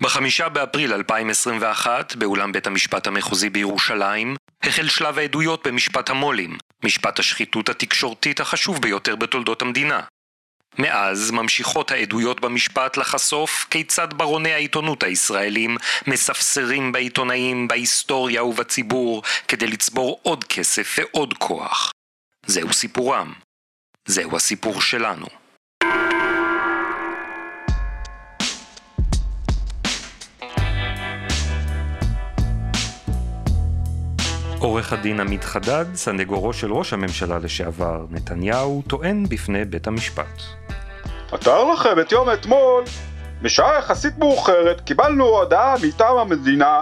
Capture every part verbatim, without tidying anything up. בחמישה באפריל אלפיים עשרים ואחת, באולם בית המשפט המחוזי בירושלים, החל שלב העדויות במשפט המולים, משפט השחיתות התקשורתית החשוב ביותר בתולדות המדינה. מאז ממשיכות העדויות במשפט לחשוף כיצד ברוני העיתונות הישראלים מספסרים בעיתונאים, בהיסטוריה ובציבור כדי לצבור עוד כסף ועוד כוח. זהו סיפורם. זהו הסיפור שלנו. עורך הדין עמית חדד, סנגורו של ראש הממשלה לשעבר נתניהו, טוען בפני בית המשפט. אתר לכם את יום אתמול, בשעה יחסית מאוחרת, קיבלנו הודעה מטעם המדינה.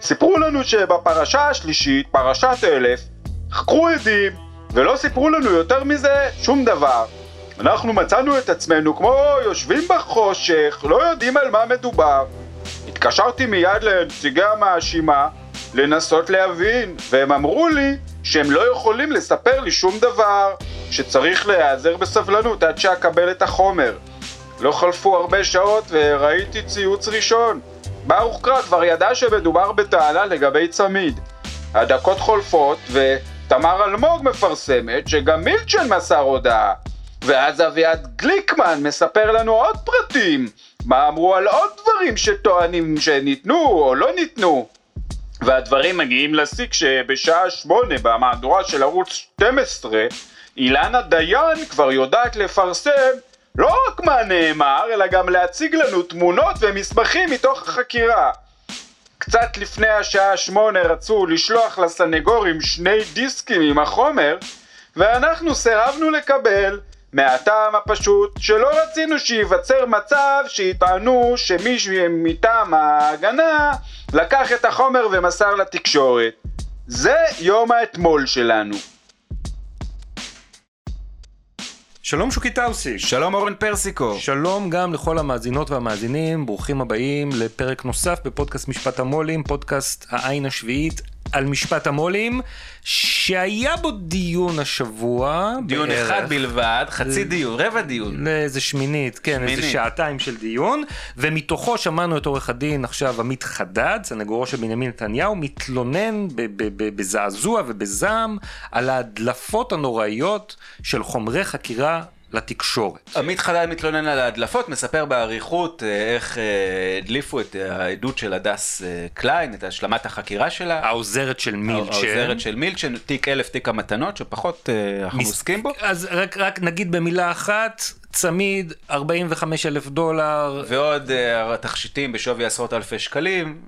סיפרו לנו שבפרשה השלישית, פרשת אלף, חקרו עדים, ולא סיפרו לנו יותר מזה שום דבר. אנחנו מצאנו את עצמנו כמו יושבים בחושך, לא יודעים על מה מדובר. התקשרתי מיד לנציגי המאשימה, לנסות להבין, והם אמרו לי שהם לא יכולים לספר לי שום דבר, שצריך להיעזר בסבלנות עד שאקבל את החומר. לא חלפו הרבה שעות וראיתי ציוץ ראשון. ברוך קרא כבר ידע שמדובר בטענה לגבי צמיד. הדקות חולפות ותמר אלמוג מפרסמת שגם מילצ'ן מסר הודעה, ואז אביעד גליקמן מספר לנו עוד פרטים, מה אמרו על עוד דברים שטוענים שניתנו או לא ניתנו. והדברים מגיעים לשיא שבשעה שמונה במהדורה של ערוץ שתים עשרה אילנה דיין כבר יודעת לפרסם לא רק מה נאמר אלא גם להציג לנו תמונות ומסמכים מתוך החקירה. קצת לפני השעה שמונה רצו לשלוח לסנגורים שני דיסקים עם החומר ואנחנו סירבנו לקבל מהטעם הפשוט שלא רצינו שיווצר מצב שיטענו שמישהו מטעם ההגנה לקח את החומר ומסר לתקשורת. זה יום האתמול שלנו. שלום שוקי טאוסי. שלום אורן פרסיקו. שלום גם לכל המאזינות והמאזינים, ברוכים הבאים לפרק נוסף בפודקאסט משפט המולים, פודקאסט העין השביעית על משפט המולים, שהיה בו דיון השבוע. דיון בערך, אחד בלבד, חצי ל... דיון, רבע דיון. איזה שמינית, כן, שמינית. איזה שעתיים של דיון, ומתוכו שמענו את עורך הדין עכשיו עמית חדד, סנגורו של בנימין נתניהו, מתלונן בזעזוע ובזעם על ההדלפות הנוראיות של חומרי חקירה לתקשורת. עמית חדד מתלונן על ההדלפות, מספר בעריכות איך הדליפו את העדות של הדס קליין, את השלמת החקירה שלה. העוזרת של מילצ'ן. העוזרת של מילצ'ן, תיק אלף, תיק המתנות, שפחות אנחנו עוסקים בו. אז רק, רק נגיד במילה אחת, צמיד, ארבעים וחמישה אלף דולר. ועוד התכשיטים בשווי עשרות אלפי שקלים.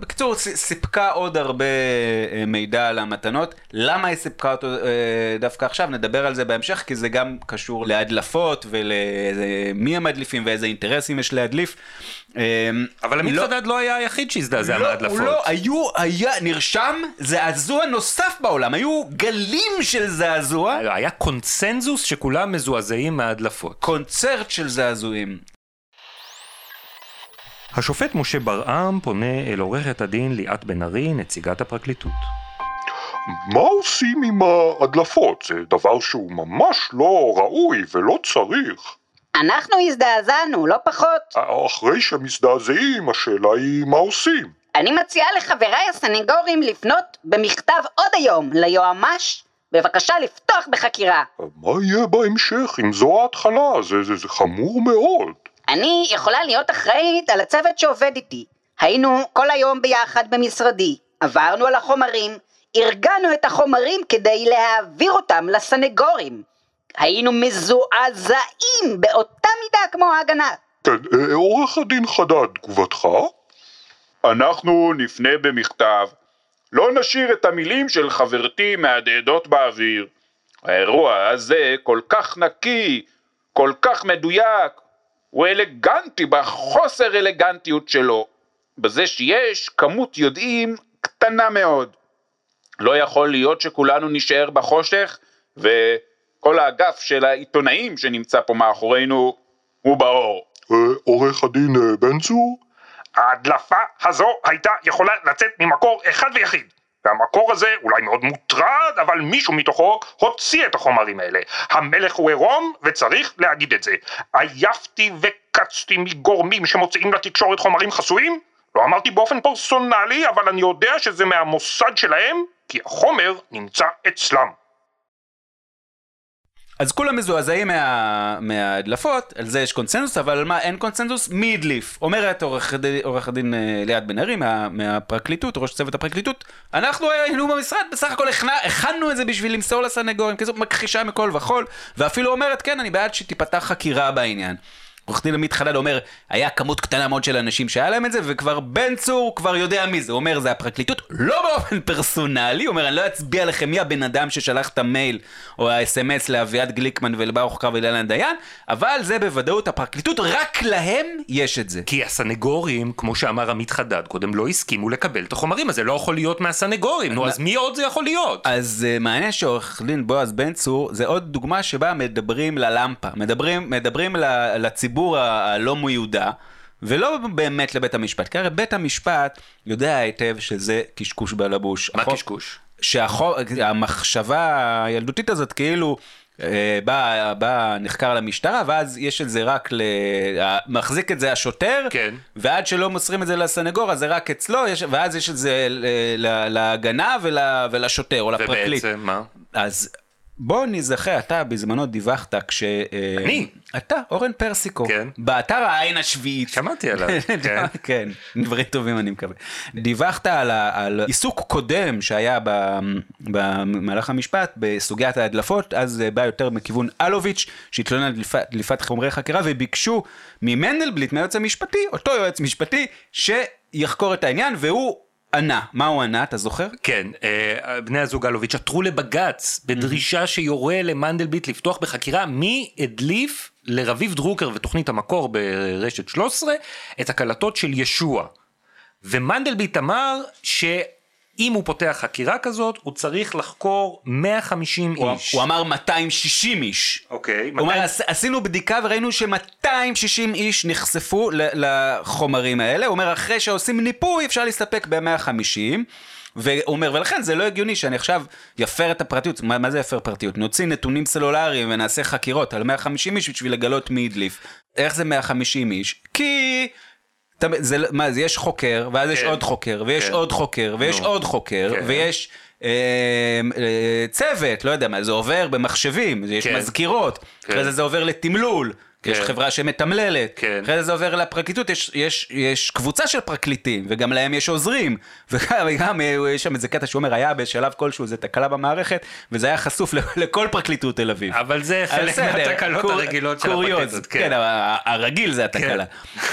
בקצור, סיפקה עוד הרבה מידע על המתנות. למה היא סיפקה אותו דווקא עכשיו? נדבר על זה בהמשך, כי זה גם קשור להדלפות ולמי המדליפים ואיזה אינטרסים יש להדליף. אבל עמית חדד לא היה היחיד שהזדעזע מההדלפות. לא, היו, היה, נרשם זעזוע נוסף בעולם. היו גלים של זעזוע. היה קונצנזוס שכולם מזועזעים מההדלפות. קונצרט של זעזועים. השופט משה ברעם פונה אל עורכת הדין ליאת בן ארי, נציגת הפרקליטות. מה עושים עם ההדלפות? זה דבר שהוא ממש לא ראוי ולא צריך. אנחנו הזדעזענו, לא פחות. אחרי שמזדעזעים, השאלה היא מה עושים. אני מציעה לחבריי הסנגורים לפנות במכתב עוד היום ליועמ"ש. בבקשה לפתוח בחקירה. מה יהיה בהמשך אם זו ההתחלה? זה, זה, זה חמור מאוד. אני יכולה להיות אחראית על הצוות שעובד איתי. היינו כל היום ביחד במשרדי, עברנו על החומרים, ארגנו את החומרים כדי להעביר אותם לסנגורים. היינו מזועזעים באותה מידה כמו ההגנה. כן, עורך הדין חדד, תגובתך? אנחנו נפנה במכתב. לא נשאיר את המילים של חברתי מהדהדות באוויר. האירוע הזה כל כך נקי, כל כך מדויק, הוא אלגנטי בחוסר אלגנטיות שלו, בזה שיש כמות יודעים קטנה מאוד. לא יכול להיות שכולנו נשאר בחושך, וכל האגף של העיתונאים שנמצא פה מאחורינו הוא באור. עורך הדין בן צור? ההדלפה הזו הייתה יכולה לצאת ממקור אחד ויחיד, והמקור הזה אולי מאוד מוטרד, אבל מישהו מתוכו הוציא את החומרים האלה. המלך הוא עירום וצריך להגיד את זה. עייפתי וקטרתי עקצתי מגורמים שמוציאים לתקשורת חומרים חסויים? לא אמרתי באופן פרסונלי, אבל אני יודע שזה מהמוסד שלהם, כי החומר נמצא אצלם. אז כולם מזועזעים מה... מהדלפות, על זה יש קונצנזוס, אבל על מה אין קונצנזוס? מי הדליף? אומרת עורך הדין ליעד בן-ארי מה... מהפרקליטות, ראש צוות הפרקליטות, אנחנו היינו במשרד, בסך הכל הכנ... הכנו את זה בשביל למסור לסנגורים, כזאת מכחישה מכל וכל, ואפילו אומרת, כן, אני בעד שתיפתח חקירה בעניין. עורך דין עמית חדד אומר, היה כמות קטנה מאוד של אנשים שהיה להם את זה, וכבר בן צור כבר יודע מי זה. הוא אומר, זה הפרקליטות, לא באופן פרסונלי. הוא אומר, אני לא אצביע לכם מי הבן אדם ששלח את המייל או האס-אמס לאביעד גליקמן ולברוך קרא ואילנה דיין, אבל זה בוודאות הפרקליטות, רק להם יש את זה. כי הסנגורים, כמו שאמר עמית חדד קודם, לא הסכימו לקבל את החומרים, אז זה לא יכול להיות מהסנגורים. נו, אז מי עוד זה יכול להיות? אז מעניין שעורך דין בועז בן צור, זה עוד דוגמה שבה מדברים ללמפה, מדברים, מדברים לציבור הלא מיודע, ולא באמת לבית המשפט. כי הרי בית המשפט יודע היטב שזה קשקוש בלבוש. מה קשקוש? שהמחשבה הילדותית הזאת כאילו בא, בא נחקר למשטרה, ואז יש את זה רק למחזיק את זה השוטר, כן. ועד שלא מוסרים את זה לסנגור, אז זה רק אצלו, ואז יש את זה להגנה ולשוטר, או לפרקליט. ובעצם מה? אז בוא נזכה, אתה בזמנו דיווחת כש... אני? אתה, אורן פרסיקו, באתר העין השביעית. שמעתי עליו. כן, דברים טובים אני מקווה. דיווחת על עיסוק קודם שהיה במהלך המשפט, בסוגיית ההדלפות, אז בא יותר מכיוון אלוביץ' שהתלונן על דליפת חומרי חקירה, וביקשו ממנדלבליט, מהיועץ המשפטי, אותו יועץ משפטי, שיחקור את העניין, והוא... ענה, מהו ענה, אתה זוכר? כן, בני הזוג אלוביץ' עתרו לבגץ בדרישה שיורה למנדלבליט לפתוח בחקירה מי הדליף לרביב דרוקר ותוכנית המקור ברשת שלוש עשרה את הקלטות של ישוע. ומנדלבליט אמר ש... אם הוא פותח חקירה כזאת, הוא צריך לחקור מאה וחמישים הוא, איש. הוא אמר מאתיים ושישים איש. אוקיי. מאתיים... הוא אומר, עשינו בדיקה וראינו ש-מאתיים ושישים איש נחשפו לחומרים האלה. הוא אומר, אחרי שעושים ניפוי, אפשר להסתפק ב-מאה וחמישים. והוא אומר, ולכן זה לא הגיוני שאני עכשיו יפר את הפרטיות. מה, מה זה יפר פרטיות? נוציא נתונים סלולריים ונעשה חקירות על מאה וחמישים איש בשביל לגלות מי הדליף. איך זה מאה וחמישים איש? כי... זה, מה, יש חוקר, ואז יש עוד חוקר, ויש עוד חוקר, ויש עוד חוקר, ויש צוות, לא יודע מה, זה עובר במחשבים, יש מזכירות, אחרי זה זה עובר לתמלול, יש חברה שמתמללת, אחרי זה זה עובר לפרקליטות, יש קבוצה של פרקליטים, וגם להם יש עוזרים, וגם יש שם איזה קטע שאומר, היה בשלב כלשהו, זה תקלה במערכת, וזה היה חשוף לכל פרקליטות תל אביב. אבל זה חלק מהתקלות הרגילות של הפרקליטות. כן, הרגיל זה התקלה.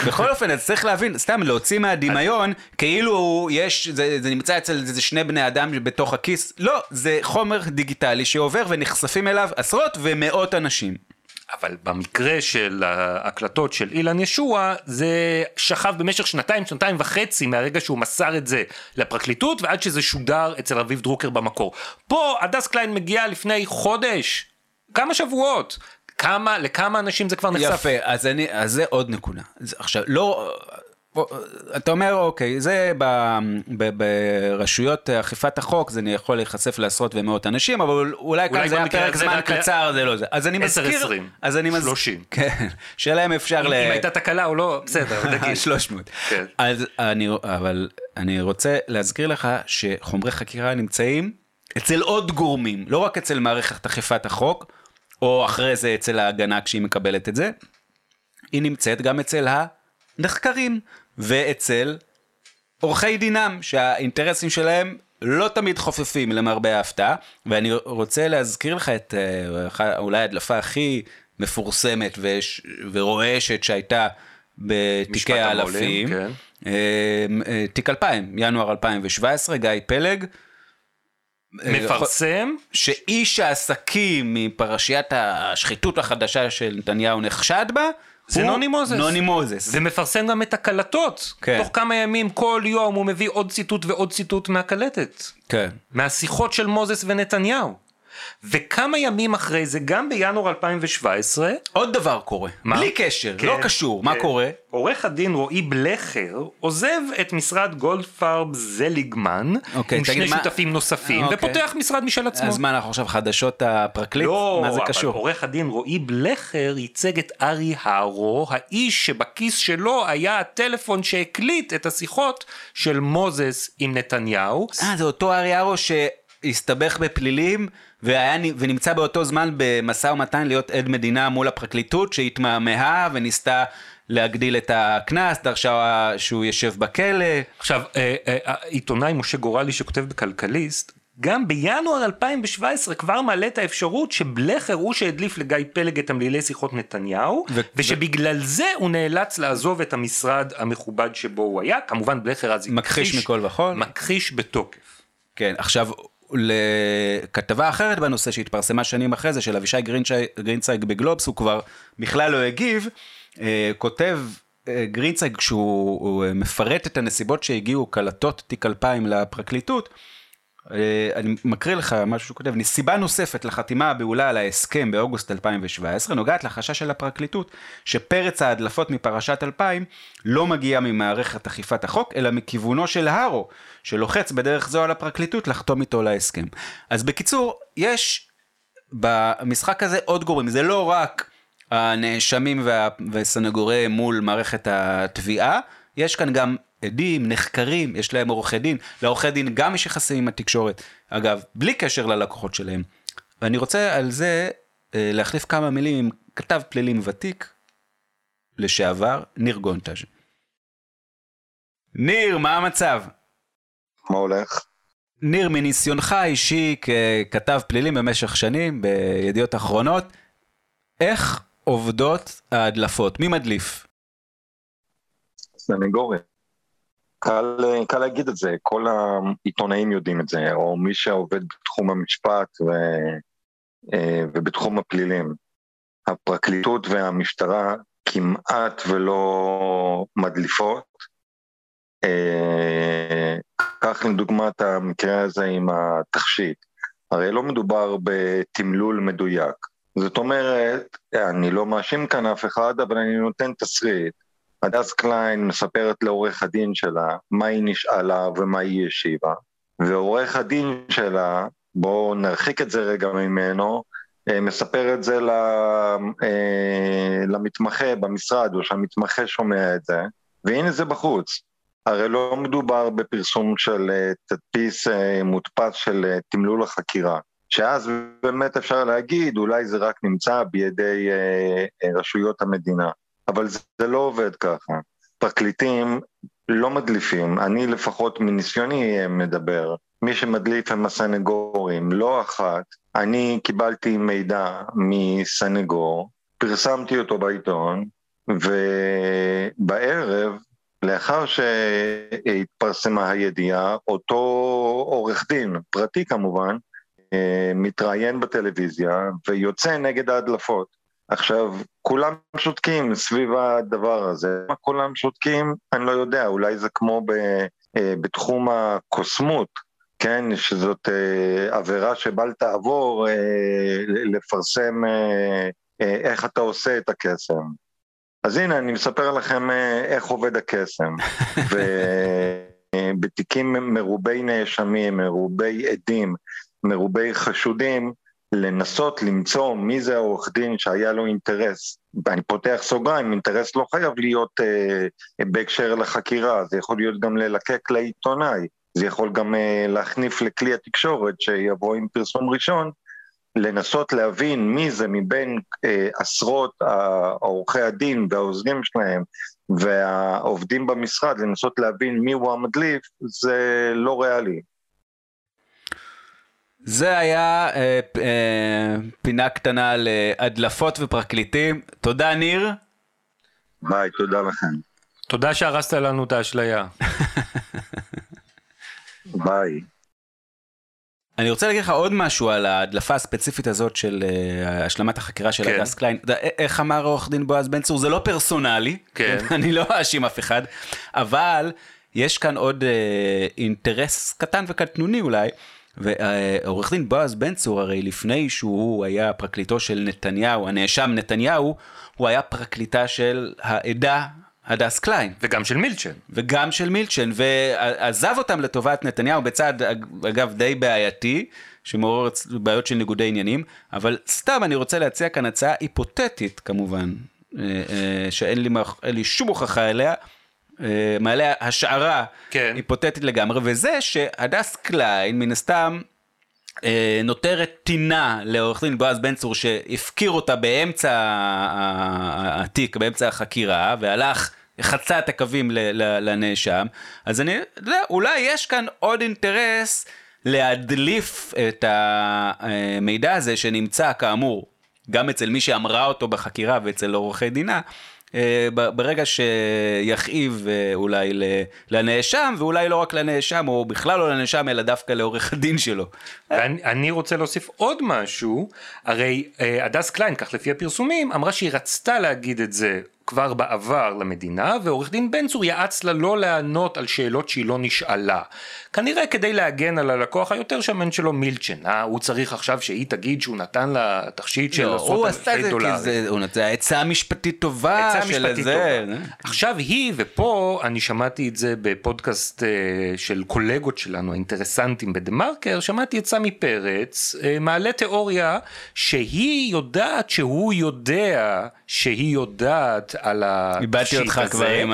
בכל אופן, אז צריך להבין, סתם להוציא מהדמיון, כאילו זה נמצא אצל שני בני אדם בתוך הכיס, לא, זה חומר דיגיטלי שעובר ונחשפים אליו עשרות ומאות אנשים. אבל במקרה של ההקלטות של אילן ישוע, זה שכב במשך שנתיים, שנתיים וחצי, מהרגע שהוא מסר את זה לפרקליטות, ועד שזה שודר אצל רביב דרוקר במקור. פה הדס קליין מגיעה לפני חודש, כמה שבועות, כמה, לכמה אנשים זה כבר נחשף. יפה, אז, אני, אז זה עוד נקודה. עכשיו, לא... אתה אומר, אוקיי, זה ב, ב, ברשויות אכיפת החוק, זה יכול להיחשף לעשרות ומאות אנשים, אבל אולי כאן זה היה פרק זמן קצר, זה לא זה. אז אני מזכיר... עשר, עשרים, שלושים. כן, שאלה אם אפשר ל... אם הייתה תקלה או לא, בסדר, נגיד. שלוש מאות. כן. אבל אני רוצה להזכיר לך שחומרי חקירה נמצאים אצל עוד גורמים, לא רק אצל מערכת אכיפת החוק, או אחרי זה אצל ההגנה כשהיא מקבלת את זה, היא נמצאת גם אצל ה... נחקרים, ואצל עורכי דינם, שהאינטרסים שלהם לא תמיד חופפים למרבה ההפתעה, ואני רוצה להזכיר לך את אולי הדלפה הכי מפורסמת ורועשת שהייתה בתיקי האלפים, כן. תיק אלפיים, ינואר אלפיים שבע עשרה, גיא פלג, מפרסם שאיש העסקים מפרשיית השחיתות החדשה של נתניהו נחשד בה, זה נוני מוזס. נוני מוזס. זה מפרסם גם את הקלטות. כן. תוך כמה ימים, כל יום, הוא מביא עוד ציטוט ועוד ציטוט מהקלטת. כן. מהשיחות של מוזס ונתניהו. וכמה ימים אחרי זה, גם בינואר אלפיים שבע עשרה, עוד דבר קורה, מה? בלי קשר, כן, לא קשור, כן. מה קורה? עורך הדין רועי בלכר עוזב את משרד גולדפרב זליגמן, אוקיי, עם שני שותפים מה... נוספים, אוקיי. ופותח משרד משל עצמו. אז מה, אנחנו עכשיו חדשות הפרקליט? לא, מה זה קשור? עורך הדין רועי בלכר ייצג את ארי הרו, האיש שבכיס שלו היה הטלפון שהקליט את השיחות של מוזס עם נתניהו. אה, זה אותו ארי הרו ש... הסתבך בפלילים, והיה, ונמצא באותו זמן במסע ומתן להיות עד מדינה מול הפרקליטות, שהתמהמה וניסתה להגדיל את הכנס, דרשה שהוא ישב בכלא. עכשיו, עיתונאי משה גורלי שכותב בכלכליסט, גם בינואר אלפיים שבע עשרה כבר מעלה את האפשרות שבלכר הוא שהדליף לגיא פלג את המלילי שיחות נתניהו, ו- ושבגלל זה הוא נאלץ לעזוב את המשרד המכובד שבו הוא היה, כמובן בלכר אז מכחיש מכל וכל. מכחיש בתוקף. כן, עכשיו... לכתבה אחרת בנושא שהתפרסמה שנים אחרי זה של אבישי גרינצייג בגלובס, הוא כבר בכלל לא הגיב, כותב גרינצייג כשהוא מפרט את הנסיבות שהגיעו קלטות תיק אלפיים לפרקליטות, אני מקריא לך משהו שהוא כותב, נסיבה נוספת לחתימה הבעולה על ההסכם באוגוסט אלפיים שבע עשרה נוגעת לחשש של הפרקליטות שפרץ ההדלפות מפרשת אלפיים לא מגיע ממערכת אכיפת החוק אלא מכיוונו של הרו שלוחץ בדרך זו על הפרקליטות לחתום איתו להסכם. אז בקיצור יש במשחק הזה עוד גורמים, זה לא רק הנאשמים וה... והסנגורי מול מערכת התביעה, יש כאן גם עדים, נחקרים, יש להם עורכי דין, לעורכי דין גם יש יחסים עם התקשורת, אגב, בלי קשר ללקוחות שלהם. ואני רוצה על זה להחליף כמה מילים עם כתב פלילים ותיק, לשעבר, ניר גונטז'. ניר, מה המצב? מה הולך? ניר, מניסיונך האישי ככתב פלילים במשך שנים, בידיעות אחרונות, איך עובדות ההדלפות? מי מדליף? סנגוריה. קל, קל להגיד את זה, כל העיתונאים יודעים את זה, או מי שעובד בתחום המשפט ו, ובתחום הפלילים. הפרקליטות והמשטרה כמעט ולא מדליפות. כך לדוגמה את המקרה הזה עם התכשיט. הרי לא מדובר בתמלול מדויק. זאת אומרת, אני לא מאשים כאן אף אחד, אבל אני נותן תסריט. הדס קליין מספרת לעורך הדין שלה מה היא נשאלה ומה היא ישיבה, ועורך הדין שלה, בואו נרחיק את זה רגע ממנו, מספר את זה למתמחה במשרד, או שהמתמחה שומע את זה, והנה זה בחוץ. הרי לא מדובר בפרסום של תדפיס מודפס של תמלול החקירה, שאז באמת אפשר להגיד, אולי זה רק נמצא בידי רשויות המדינה. אבל זה, זה לא עובד ככה. פרקליטים לא מדליפים, אני לפחות מניסיוני מדבר, מי שמדליף הם הסנגורים, לא אחת, אני קיבלתי מידע מסנגור, פרסמתי אותו בעיתון, ובערב, לאחר שהתפרסמה הידיעה, אותו עורך דין, פרטי כמובן, מתראיין בטלוויזיה, ויוצא נגד ההדלפות. עכשיו, כולם שותקים סביב הדבר הזה. מה כולם שותקים? אני לא יודע, אולי זה כמו ב, אה, בתחום הקוסמות, כן? שזאת אה, עבירה שבל תעבור אה, לפרסם אה, אה, איך אתה עושה את הקסם. אז הנה, אני מספר לכם אה, איך עובד הקסם. ובתיקים אה, מרובי נאשמים, מרובי עדים, מרובי חשודים, לנסות למצוא מי זה העורך דין שהיה לו אינטרס, ואני פותח סוגריים, אינטרס לא חייב להיות אה, בהקשר לחקירה, זה יכול להיות גם ללקק לעיתונאי, זה יכול גם אה, להחניף לכלי התקשורת שיבוא עם פרסום ראשון, לנסות להבין מי זה מבין אה, עשרות העורכי הדין והעוזרים שלהם, והעובדים במשרד, לנסות להבין מי הוא המדליף, זה לא ריאלי. זה היה אה, אה, פינה קטנה על הדלפות ופרקליטים. תודה ניר. ביי, תודה לכם. תודה שהרסת לנו את האשליה. ביי. אני רוצה להגיד לך עוד משהו על ההדלפה הספציפית הזאת של אה, השלמת החקירה של כן. הדס קליין. ד, איך אמר עורך דין בועז בן צור? זה לא פרסונלי, כן. אני לא אשים אף אחד, אבל יש כאן עוד אה, אינטרס קטן וקטנוני אולי, ועורך דין בועז בן צור, הרי לפני שהוא היה פרקליטו של נתניהו, הנאשם נתניהו, הוא היה פרקליטה של העדה הדס קליין. וגם של מילצ'ן. וגם של מילצ'ן, ועזב אותם לטובת נתניהו, בצעד אגב די בעייתי, שמעורר בעיות של ניגודי עניינים, אבל סתם אני רוצה להציע כאן הצעה היפותטית כמובן, שאין לי, לי שום הוכחה אליה, מעלה השערה כן. היפותטית לגמרי, וזה שהדס קליין מן הסתם נותרת טינה לעורך דין בועז בן צור, שהפקיר אותה באמצע העתיק, באמצע החקירה, והלך חצה את הקווים לנאשם, אז אני יודע, אולי יש כאן עוד אינטרס להדליף את המידע הזה שנמצא כאמור, גם אצל מי שאמרה אותו בחקירה ואצל עורכי דינה, ברגע שיכאיב אולי לנאשם, ואולי לא רק לנאשם, או בכלל לא לנאשם, אלא דווקא לעורך הדין שלו. אני רוצה להוסיף עוד משהו, הרי הדס קליין, כך לפי הפרסומים, אמרה שהיא רצתה להגיד את זה כבר בעבר למדינה, ועורך דין בן צור יעץ לה לא לענות על שאלות שהיא לא נשאלה. כנראה כדי להגן על הלקוח היותר שמן שלו מילצ'ן, אה, הוא צריך עכשיו שהיא תגיד שהוא נתן לה תכשיט של עשרות אלפי דולרים. הוא נתן עצה משפטית טובה של זה. עכשיו היא, ופה אני שמעתי את זה בפודקאסט של קולגות שלנו, האינטרסנטים בדמרקר, שמעתי עצה מפרץ, מעלה תיאוריה שהיא יודעת שהוא יודע שהיא יודעת על התכשיט הזה,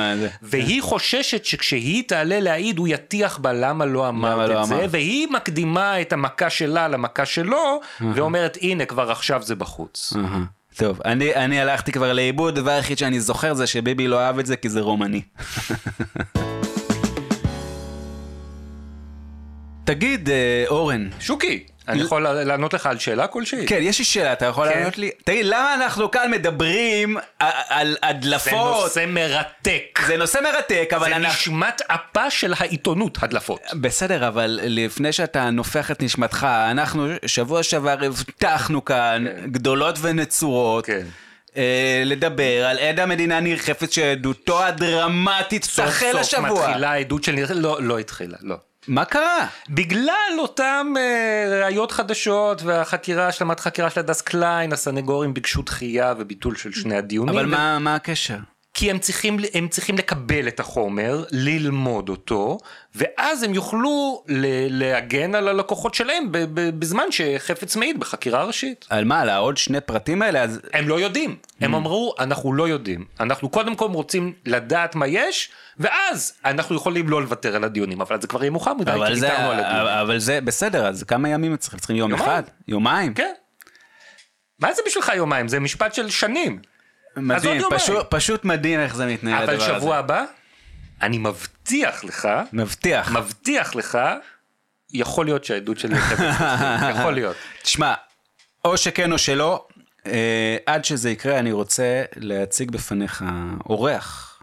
והיא חוששת שכשהיא תעלה להעיד, הוא יתיח בה למה לא אמרת את זה, והיא מקדימה את המכה שלה למכה שלו, ואומרת, הנה, כבר עכשיו זה בחוץ. טוב, אני הלכתי כבר לאיבוד, דבר היחיד שאני זוכר זה שביבי לא אהב את זה, כי זה רומני. תגיד, אורן. שוקי. אני יכול לענות לך על שאלה כלשהי? כן, יש לי שאלה, אתה יכול לענות לי? תגיד, למה אנחנו כאן מדברים על הדלפות? זה נושא מרתק. זה נושא מרתק, אבל... זה נשמת אפה של העיתונות, הדלפות. בסדר, אבל לפני שאתה נופך את נשמתך, אנחנו שבוע שעבר הבטחנו כאן, גדולות ונצורות, לדבר על עד המדינה ניר חפץ, שעדותו הדרמטית תחל השבוע. סוף סוף מתחילה העדות של ניר חפץ, לא התחילה, לא. מה קרה? בגלל אותם אה, ראיות חדשות והחקירה, השלמת חקירה של הדס קליין, הסנגורים ביקשו דחייה וביטול של שני הדיונים. אבל ו... מה, מה הקשר? כי הם צריכים, הם צריכים לקבל את החומר, ללמוד אותו, ואז הם יוכלו ל- להגן על הלקוחות שלהם ב- ב- בזמן שחפץ מעיד בחקירה ראשית. על מה? על עוד שני פרטים האלה? אז... הם לא יודעים. Mm. הם אמרו, אנחנו לא יודעים. אנחנו קודם כל רוצים לדעת מה יש, ואז אנחנו יכולים לא לוותר על הדיונים, אבל זה כבר יהיה מוחמד. אבל, זה, אבל זה בסדר, אז כמה ימים צריכים? צריכים יום יומיים. אחד? יומיים? כן. מה זה בשבילך יומיים? זה משפט של שנים. מדהים, פשוט, פשוט מדהים איך זה מתנהל הדבר הזה. אבל שבוע הבא, אני מבטיח לך, מבטיח, מבטיח לך, יכול להיות שהעדות שלי, יכול להיות. תשמע, או שכן או שלא, אה, עד שזה יקרה, אני רוצה להציג בפניך אורח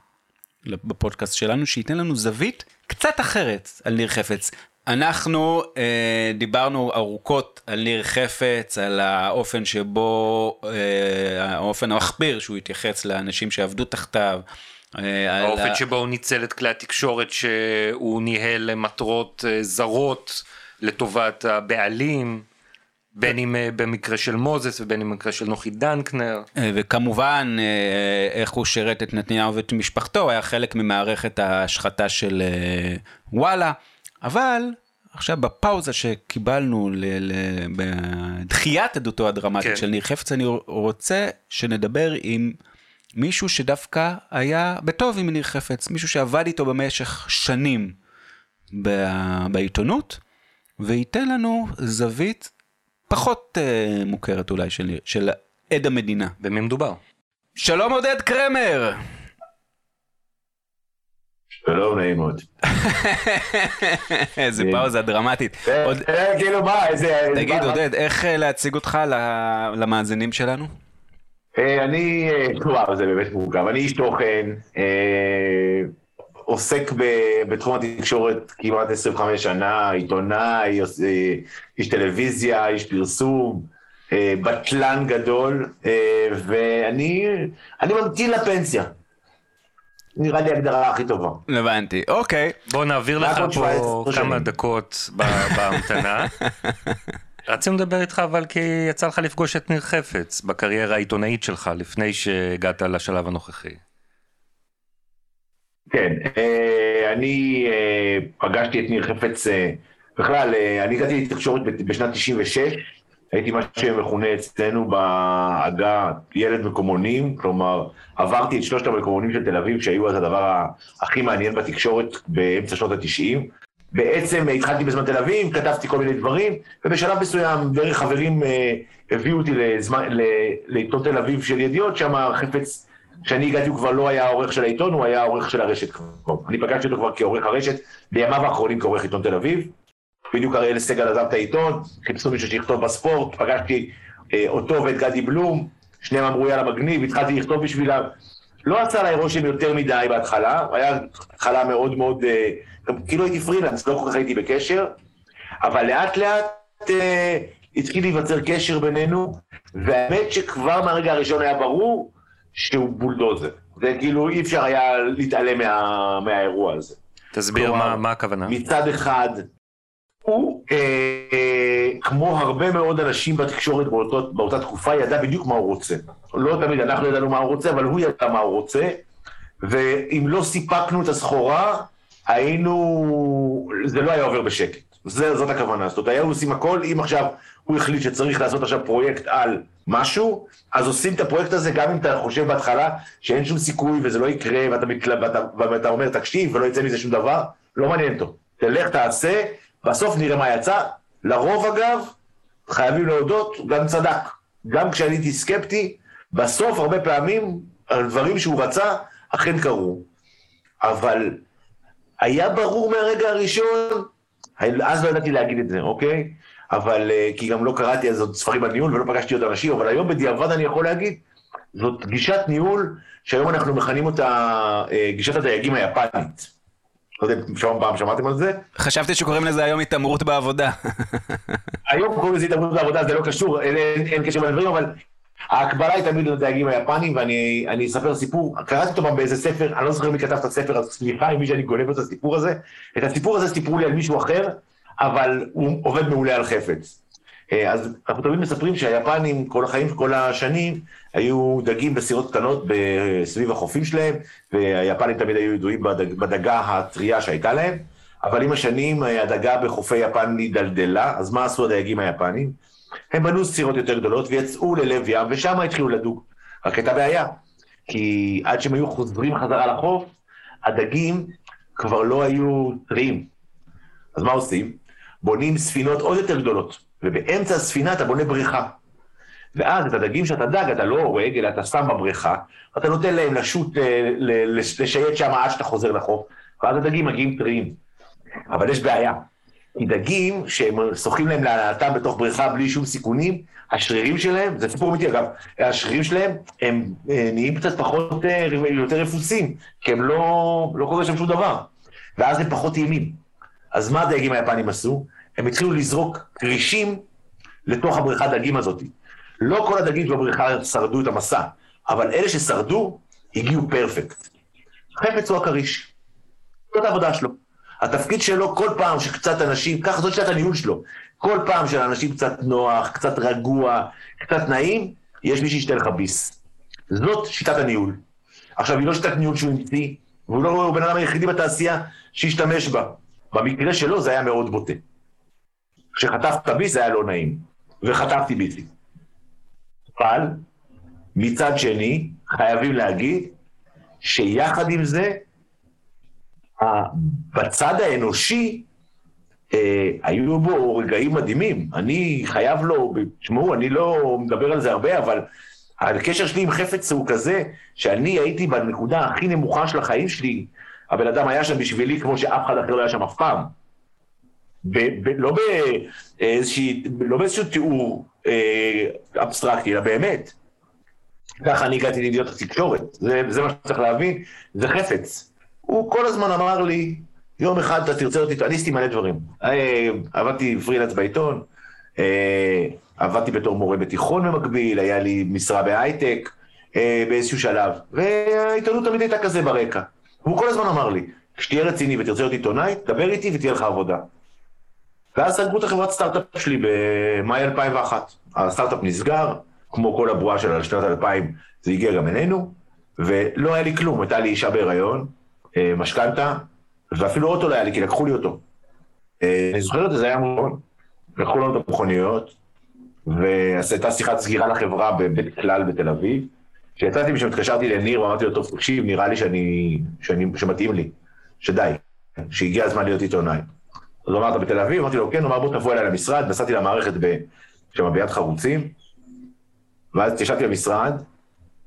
בפודקאסט שלנו, שייתן לנו זווית קצת אחרת על ניר חפץ. אנחנו אה, דיברנו ארוכות על ניר חפץ, על האופן שבו, אה, האופן המחפיר שהוא התייחס לאנשים שעבדו תחתיו. אה, האופן ה... שבו הוא ניצל את כלי התקשורת שהוא ניהל למטרות אה, זרות לטובת הבעלים, בין אם במקרה של מוזס ובין אם במקרה של נוחי דנקנר. וכמובן, איך הוא שירת את נתניהו ואת משפחתו, היה חלק ממערכת ההשחתה של אה, וואלה. אבל עכשיו בפאוזה שקיבלנו לדחיית עדותו הדרמטית של ניר חפץ, אני רוצה שנדבר עם מישהו שדווקא היה בטוב עם ניר חפץ, מישהו שעבד איתו במשך שנים בעיתונות, וייתן לנו זווית פחות מוכרת אולי של עד המדינה. במי מדובר? שלום עודד קרמר. שלום, נעים מאוד. איזה פאוזה דרמטית. כאילו מה, איזה... תגיד, עודד, איך להציג אותך למאזינים שלנו? אני... וואו, זה באמת מורכב. אני איש תוכן, עוסק בתחום התקשורת כמעט עשרים וחמש שנה, עיתונאי, איש טלוויזיה, איש פרסום, בטלן גדול, ואני ממתין לפנסיה. נראה לי הגדרה הכי טובה. הבנתי, אוקיי. בוא נעביר לך פה כמה דקות בהמתנה. רצינו לדבר איתך, אבל כי יצא לך לפגוש את ניר חפץ בקריירה העיתונאית שלך, לפני שהגעת לשלב הנוכחי. כן, אני פגשתי את ניר חפץ, בכלל, אני הגעתי לתקשורת בשנת תשעים ושש, הייתי מה שמכונה אצלנו בהגה ילד מקומונים, כלומר, עברתי את שלושת המקומונים של תל אביב, שהיו אז הדבר הכי מעניין בתקשורת באמצע שנות התשעים. בעצם התחלתי בזמן תל אביב, כתבתי כל מיני דברים, ובשלב מסוים דרך חברים הביאו אותי לעיתון תל אביב של ידיעות, שם החפץ שאני הגעתי הוא כבר לא היה העורך של העיתון, הוא היה העורך של הרשת כבר. אני פגשתי אותו כבר כעורך הרשת, בימיו האחרונים כעורך עיתון תל אביב. בדיוק אריאל סגל עזב את העיתון, חיפשו מישהו שיכתוב בספורט, פגשתי אותו ואת גדי בלום, שניהם אמרו יאללה מגניב, התחלתי לכתוב בשבילם. לא עשה עליי רושם יותר מדי בהתחלה, היה התחלה מאוד מאוד, כאילו הייתי פרילנס, לא כל כך הייתי בקשר, אבל לאט לאט אה, התחיל להיווצר קשר בינינו, והאמת שכבר מהרגע הראשון היה ברור שהוא בולדוזר. זה כאילו אי אפשר היה להתעלם מה, מהאירוע הזה. תסביר כלומר, מה, מה הכוונה. מצד אחד, הוא, אה, אה, כמו הרבה מאוד אנשים בתקשורת באותו, באותה תקופה, ידע בדיוק מה הוא רוצה. לא תמיד אנחנו ידענו מה הוא רוצה, אבל הוא ידע מה הוא רוצה, ואם לא סיפקנו את הסחורה, היינו, זה לא היה עובר בשקט. זה, זאת הכוונה. זאת אומרת, היה עושים הכל, אם עכשיו הוא החליט שצריך לעשות עכשיו פרויקט על משהו, אז עושים את הפרויקט הזה גם אם אתה חושב בהתחלה שאין שום סיכוי וזה לא יקרה, ואתה, ואתה, ואתה אומר תקשיב ולא יצא מזה שום דבר, לא מעניין אותו. תלך, תעשה, בסוף נראה מה יצא. לרוב אגב, חייבים להודות, גם צדק. גם כשאני הייתי סקפטי, בסוף הרבה פעמים הדברים שהוא רצה אכן קרו. אבל היה ברור מהרגע הראשון, אז לא ידעתי להגיד את זה, אוקיי? אבל, כי גם לא קראתי אז עוד ספרים על ניהול ולא פגשתי עוד אנשים, אבל היום בדיעבד אני יכול להגיד, זאת גישת ניהול שהיום אנחנו מכנים אותה גישת הדייגים היפנית. לא יודע, שם פעם שמעתם על זה? חשבתי שקוראים לזה היום התאמרות בעבודה. היום קוראים לזה התאמרות בעבודה, זה לא קשור, אין, אין, אין קשר בין הדברים, אבל ההקבלה היא תמיד לדייגים היפנים, ואני אני אספר סיפור, קראתי אותו פעם באיזה ספר, אני לא זוכר מי כתב את הספר, אז סליחה עם מי שאני גונב את הסיפור הזה, את הסיפור הזה סיפרו לי על מישהו אחר, אבל הוא עובד מעולה על חפץ. אז אנחנו תמיד מספרים שהיפנים כל החיים, כל השנים, היו דגים בסירות קטנות בסביב החופים שלהם, והיפנים תמיד היו ידועים בדגה הטריה שהייתה להם, אבל עם השנים הדגה בחופי יפן נדלדלה, אז מה עשו הדייגים היפנים? הם בנו סירות יותר גדולות ויצאו ללב ים, ושם התחילו לדוג. רק הייתה בעיה, כי עד שהם היו חוזרים חזרה לחוף, הדגים כבר לא היו טריים. אז מה עושים? בונים ספינות עוד יותר גדולות, ובאמצע הספינה אתה בונה בריכה. ואז את הדגים שאתה דג, אתה לא הורג, אלא אתה שם בבריכה, אתה נותן להם לשוט, לשייט שם עד שאתה חוזר לחוף, ואז הדגים מגיעים טריים. אבל יש בעיה. דגים שהם שוחים להם להנאתם בתוך בריכה בלי שום סיכונים, השרירים שלהם, זה סיפור אמיתי אגב, השרירים שלהם הם נהיים קצת פחות, יותר רפוסים, כי הם לא, לא קורה שם שום דבר. ואז הם פחות טעימים. אז מה הדייגים היפנים עשו? הם התחילו לזרוק קרישים לתוך הבריכה הדגים הזאת. לא כל הדגים שבבריכה שרדו את המסע, אבל אלה ששרדו הגיעו פרפקט. חפץ הוא הקריש. זאת העבודה שלו. התפקיד שלו כל פעם שקצת אנשים, כך זאת שאת הניהול שלו, כל פעם שלאנשים קצת נוח, קצת רגוע, קצת נעים, יש מי שישתה לך ביס. זאת שיטת הניהול. עכשיו, היא לא שיטת ניהול שהוא המציא, והוא לא הוא בן אדם היחידי בתעשייה שהשתמש בה. במקרה שלו זה היה מאוד בוטה. כשחטפת ביס זה היה לא נעים, וחטפתי ביסי. אבל מצד שני, חייבים להגיד שיחד עם זה, בצד האנושי, אה, היו בו רגעים מדהימים. אני חייב לו, תשמעו, אני לא מדבר על זה הרבה, אבל הקשר שלי עם חפץ הוא כזה, שאני הייתי בנקודה הכי נמוכה של החיים שלי, הבן אדם היה שם בשבילי כמו שאף אחד אחר לא היה שם אף פעם. ב- ב- לא, באיזושהי, לא באיזשהו תיאור אה, אבסטרקטי, אלא באמת. ככה אני הגעתי לידיעות התקשורת. זה, זה מה שצריך להבין, זה חפץ. הוא כל הזמן אמר לי, יום אחד אתה תרצה אותי, אני עשיתי מלא דברים. עבדתי פרילנס בעיתון, עבדתי בתור מורה בתיכון במקביל, היה לי משרה בהייטק, באיזשהו שלב, והעיתונות תמיד הייתה כזה ברקע. והוא כל הזמן אמר לי, כשתהיה רציני ותרצה להיות עיתונאי, תדבר איתי ותהיה לך עבודה. ואז סגרו את החברת סטארט-אפ שלי במאי אלפיים ואחת. הסטארט-אפ נסגר, כמו כל הבועה שלה לשנת אלפיים, זה הגיע גם אלינו, ולא היה לי כלום, הייתה לי אישה בהיריון, משכנתה, ואפילו אוטו לא היה לי, כי לקחו לי אותו. אני זוכר את זה, זה היה מוכון, לקחו לנו את המכוניות, ועשתה שיחת סגירה לחברה בבית כלל בתל אביב, שיצאתי משם, התקשרתי לניר, ואמרתי לו, טוב, תקשיב, נראה לי שאני, שאני, שמתאים לי, שדי, שהגיע הזמן להיות עיתונאי. אז הוא אמר, אתה בתל אביב? אמרתי לו, כן, הוא אמר, בוא תבוא אליי למשרד, נסעתי למערכת שם ביד חרוצים, ואז תשעתי למשרד,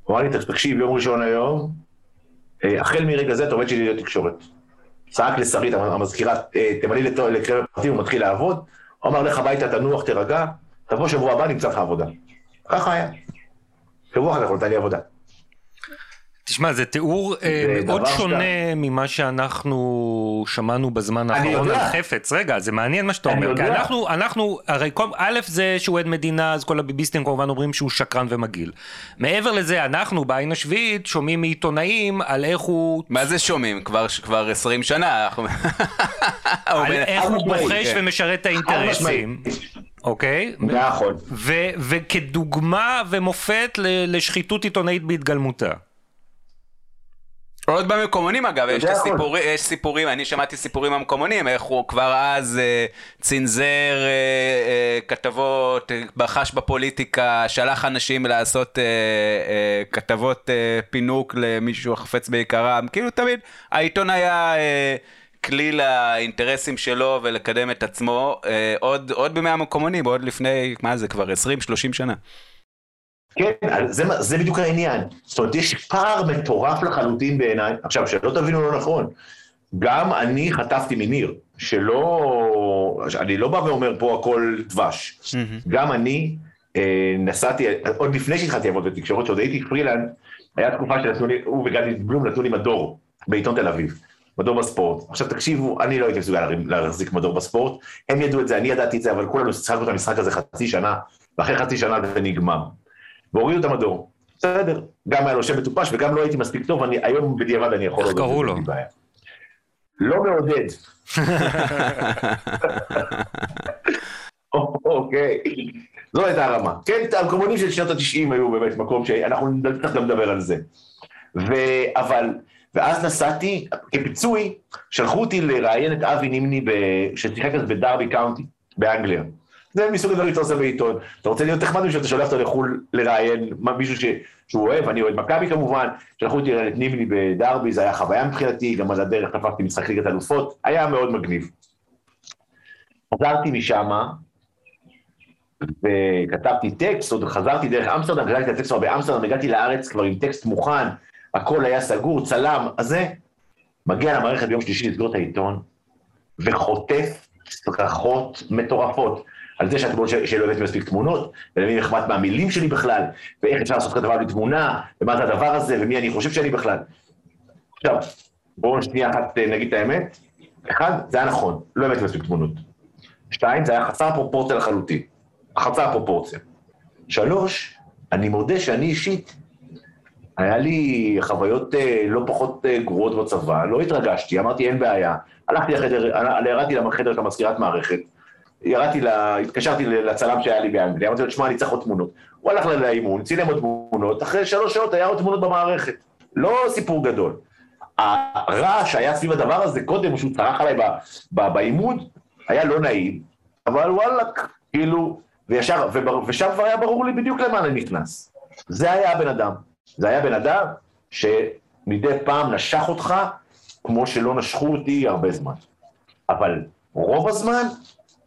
הוא אמר לי, תקשיב, יום ראשון היום, החל מרגע זה, אתה עובד שלי להיות תקשורת. צעק לשרית, המזכירה, תמלאי לקרב הפרטים, הוא מתחיל לעבוד, הוא אמר, לך הביתה, תנוח, תרגע, תבוא שבוע הבא, נמצא לך עבודה. ככה היה. שבוע אחר כך נתן לי עבודה. תשמע, זה תיאור מאוד שונה ממה שאנחנו שמענו בזמן האחרון על חפץ. רגע, זה מעניין מה שאתה אומר. כי אנחנו, אנחנו, הרי א' זה שהוא עד מדינה, אז כל הביביסטים כמובן אומרים שהוא שקרן ומגיל. מעבר לזה, אנחנו בעין השביעית שומעים מעיתונאים על איך הוא... מה זה שומעים? כבר עשרים שנה. על איך הוא בוחש ומשרת את האינטרסים. אוקיי? נכון. וכדוגמה ומופת לשחיתות עיתונאית בהתגלמותה. עוד במקומונים אגב, יש סיפור, יש סיפורים, אני שמעתי סיפורים במקומונים, איך הוא כבר אז צנזר כתבות, בחש בפוליטיקה, שלח אנשים לעשות כתבות פינוק למישהו החפץ בעיקרם, כאילו תמיד העיתון היה כלי לאינטרסים שלו ולקדם את עצמו, עוד, עוד בימי המקומונים, עוד לפני, מה זה כבר, עשרים שלושים שנה. כן, זה, זה בדיוק העניין. זאת אומרת, יש פער מטורף לחלוטין בעיניי. עכשיו, שלא תבינו לא נכון, גם אני חטפתי מניר, שלא, אני לא בא ואומר פה הכל דבש. Mm-hmm. גם אני אה, נסעתי, עוד לפני שהתחלתי לעבוד בתקשורת, שעוד הייתי פרילנס, היה תקופה שנתנו לי, הוא וגדי בלום נתנו לי מדור, בעיתון תל אביב, מדור בספורט. עכשיו תקשיבו, אני לא הייתי מסוגל להחזיק מדור בספורט, הם ידעו את זה, אני ידעתי את זה, אבל כולנו שחקנו את המשחק הזה חצי שנה, ואחרי חצי שנה זה נגמר. והורידו את המדור, בסדר, גם היה לו שם מטופש, וגם לא הייתי מספיק טוב, אני, היום בדיעבד אני יכול... איך קראו לו? לא מעודד. אוקיי, זו הייתה הרמה. כן, המקומונים של שנות התשעים היו באמת מקום שאנחנו נצטרך גם לדבר על זה. אבל, ואז נסעתי, כפיצוי, שלחו אותי לראיין את אבי נימני, ששיחק אז בדרבי קאונטי, באנגליה. זה מסוג הדברים שאתה עושה בעיתון. אתה רוצה להיות נחמד משהו, אתה שולח אותו לחול לראיין מישהו שהוא אוהב, אני אוהב מקבי כמובן, שלחו אותי לראיין את נימני בדרבי, זה היה חוויה מבחינתי, גם על הדרך תפקתי משחק ליגת אלופות, היה מאוד מגניב. חזרתי משם, וכתבתי טקסט, עוד חזרתי דרך אמסטרדם, כתבתי את הטקסט באמסטרדם, הגעתי לארץ כבר עם טקסט מוכן, הכל היה סגור, צלם, אז זה מגיע למערכת ביום שלישי לסגור את העיתון, וחוטף צרחות מטורפות. על זה שאת אומרת שלא הבאתי מספיק תמונות, ולמי נחמת מהמילים שלי בכלל, ואיך אפשר לעשות כתבה בתמונה, ומה זה הדבר הזה, ומי אני חושב שאני בכלל. עכשיו, בואו שנייה אחת נגיד את האמת. אחד, זה היה נכון, לא הבאתי מספיק תמונות. שתיים, זה היה חצר פרופורציה לחלוטין. חצר פרופורציה. שלוש, אני מודה שאני אישית, היה לי חוויות לא פחות גרועות בצבא, לא התרגשתי, אמרתי אין בעיה, הלכתי לחדר, הראיתי לחדר את המזכירת מערכת, ירדתי לה, התקשרתי לצלם שהיה לי באנגליה, אמרתי לו, תשמע, אני צריך עוד תמונות. הוא הלך לאימון, צילם עוד תמונות, אחרי שלוש שעות היה עוד תמונות במערכת. לא סיפור גדול. הרעש שהיה סביב הדבר הזה, קודם שהוא צרח עליי באימון, היה לא נעים, אבל וואלק, כאילו, וישר, ושם כבר היה ברור לי בדיוק למה אני נכנס. זה היה בן אדם. זה היה בן אדם שמדי פעם נשך אותך, כמו שלא נשכו אותי הרבה זמן. אבל רוב הזמן,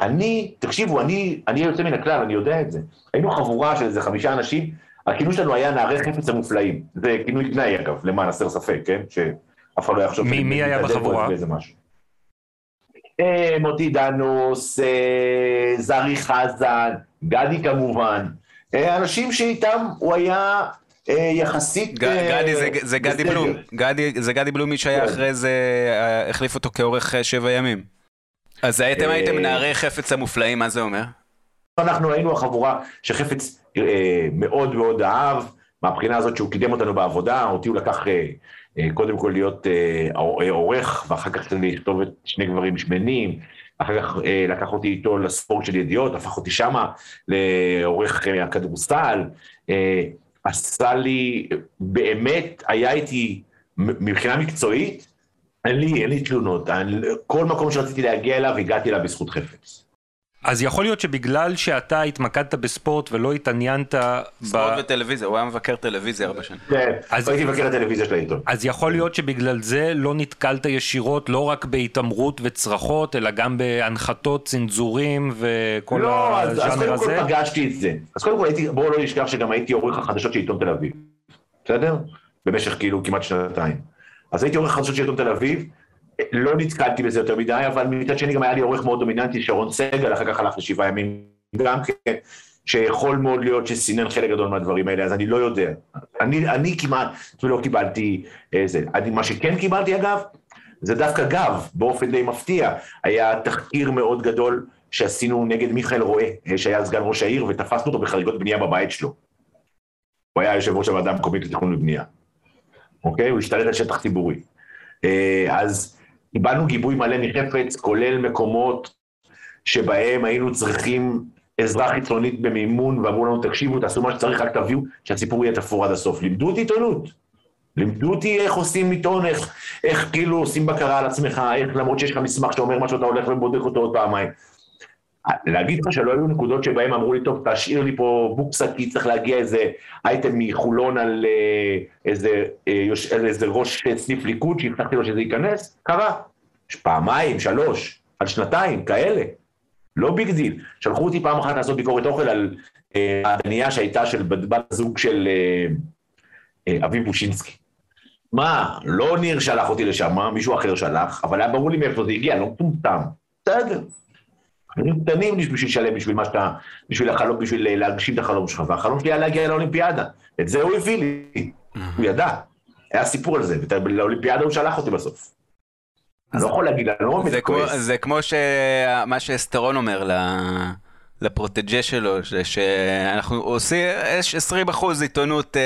אני, תקשיבו, אני, אני יוצא מן הכלל, אני יודע את זה. היינו חבורה של איזה חמישה אנשים, הכינוי שלנו היה נערי חפץ המופלאים. זה כינוי גנאי, אגב, למען הסר ספק, כן? שאף אחד לא יחשוב... מי, מי היה בחבורה? מוטי דנוס, זרי חזן, גדי כמובן. אנשים שאיתם הוא היה יחסית... גדי זה גדי בלום. זה גדי בלום, מי שהיה אחרי זה, החליף אותו כאורך שבע ימים. אז הייתם הייתם נערי חפץ המופלאים, מה זה אומר? אנחנו היינו החבורה שחפץ מאוד מאוד אהב, מהבחינה הזאת שהוא קידם אותנו בעבודה, אותי הוא לקח קודם כל להיות עורך, ואחר כך לכתוב את שני גברים שמנים, אחר כך לקח אותי איתו לספורט של ידיעות, הפך אותי שמה לעורך הכדורסל, עשה לי, באמת היה איתי, מבחינה מקצועית, אין לי, אין לי תלונות, כל מקום שרציתי להגיע אליו, הגעתי אליו בזכות חפץ. אז יכול להיות שבגלל שאתה התמקדת בספורט ולא התעניינת... ספורט ב... וטלוויזיה, הוא היה מבקר טלוויזיה הרבה שנים. כן, אז... הייתי מבקר הטלוויזיה של העיתון. אז יכול להיות שבגלל זה לא נתקלת ישירות, לא רק בהתאמרות וצרכות, אלא גם בהנחתות, צנזורים וכל לא, הז'אנר הזה? לא, אז קודם כל פגשתי את זה. אז קודם כל הייתי, בואו לא נשכח שגם הייתי עורך החדשות של עיתון תל אביב. בסדר? במשך כאילו כמעט שנתיים. אז הייתי עורך החדשות של עיתון תל אביב, לא נתקלתי בזה יותר מדי, אבל מצד שני גם היה לי עורך מאוד דומיננטי, שרון סגל, אחר כך הלך לשבעה ימים גם כן, שיכול מאוד להיות שסינן חלק גדול מהדברים האלה, אז אני לא יודע. אני, אני כמעט, זאת אומרת, לא קיבלתי איזה. מה שכן קיבלתי, אגב, זה דווקא גב, באופן די מפתיע. היה תחקיר מאוד גדול שעשינו נגד מיכאל רואה, שהיה סגן ראש העיר, ותפסנו אותו בחריגות בנייה בבית שלו. הוא היה יושב ראש הוועדה המקומית לתכנון ובנייה. אוקיי? הוא השתלט על שטח ציבורי. אז קיבלנו גיבוי מלא מחפץ, כולל מקומות שבהם היינו צריכים עזרה חיצונית במימון, ואמרו לנו, תקשיבו, תעשו מה שצריך, רק תביאו, שהציפור יהיה תפור עד הסוף. לימדו אותי עיתונות. לימדו אותי איך עושים עיתון, איך, איך כאילו עושים בקרה על עצמך, איך למרות שיש לך מסמך שאומר מה שאתה הולך ובודק אותו עוד פעמיים. להגיד לך שלא היו נקודות שבהם אמרו לי, טוב, תשאיר לי פה בוקסה, כי צריך להגיע איזה אייטם מחולון על איזה, איזה, איזה ראש סניף ליכוד, שהבטחתי לו שזה ייכנס, קרה. פעמיים, שלוש, על שנתיים, כאלה. לא ביג דיל. שלחו אותי פעם אחת לעשות ביקורת אוכל על אה, הדנייה שהייתה של בת זוג של אה, אה, אביב בושינסקי. מה? לא ניר שלח אותי לשם, מה? מישהו אחר שלח, אבל היה ברור לי מאיפה זה הגיע, לא מטומטם. בסדר. הם קטנים בשביל שלם, בשביל מה שאתה, בשביל החלום, בשביל להגשים את החלום שלך, והחלום שלי היה להגיע לאולימפיאדה, את זה הוא הביא לי, הוא ידע, היה סיפור על זה, ולאולימפיאדה הוא שלח אותי בסוף. אני לא יכול להגיד, אני לא עומד כועס. זה כמו מה שאסטרון אומר לפרוטג'ה שלו, שאנחנו עושים עשרים אחוז עיתונות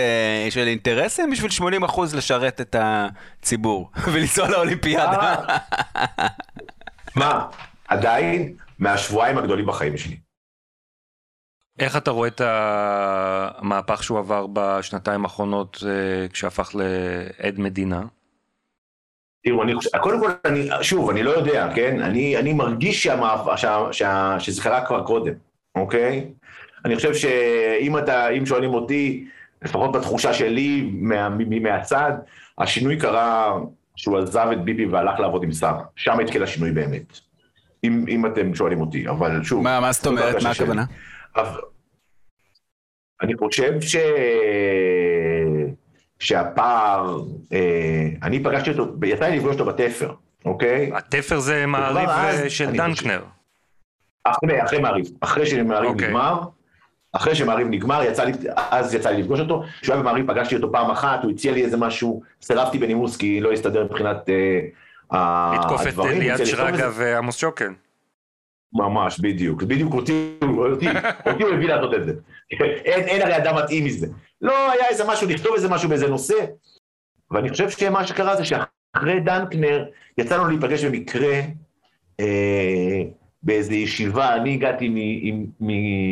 של אינטרסים, בשביל שמונים אחוז לשרת את הציבור, ולנסוע לאולימפיאדה. מה? עדיין? מהשבועיים הגדולים בחיים שלי. איך אתה רואה את המהפך שהוא עבר בשנתיים האחרונות, כשהפך לעד מדינה? תראו, אני חושב, קודם כל, אני, שוב, אני לא יודע, כן? אני, אני מרגיש שהמהפך, שה, שה, שזה קרה כבר קודם, אוקיי? אני חושב שאם אתה, אם שואלים אותי, לפחות בתחושה שלי, מה, מהצד, השינוי קרה שהוא עזב את ביבי והלך לעבוד עם סבא. שם התחיל השינוי באמת. אם, אם אתם שואלים אותי, אבל שוב... מה, מה זאת אומרת? מה הכוונה? אני חושב ש... שהפער... אני פגשתי אותו, יצא לי לפגוש אותו בתפר, אוקיי? התפר זה מעריב של דנקנר. אחרי, אחרי מעריב, אחרי שמעריב נגמר, אחרי שמעריב נגמר, אז יצא לי לפגוש אותו, שהוא היה במעריב, פגשתי אותו פעם אחת, הוא הציע לי איזה משהו, סרבתי בנימוס, כי לא הסתדר מבחינת... לתקוף את ליאת שרגא ועמוס שוקן. ממש, בדיוק. בדיוק אותי, אותי, אותי הוא הביא לעשות את זה. אין הרי אדם מתאים מזה. לא היה איזה משהו, לכתוב איזה משהו באיזה נושא. ואני חושב שמה שקרה זה שאחרי דנקנר, יצאנו להיפגש במקרה, באיזו ישיבה, אני הגעתי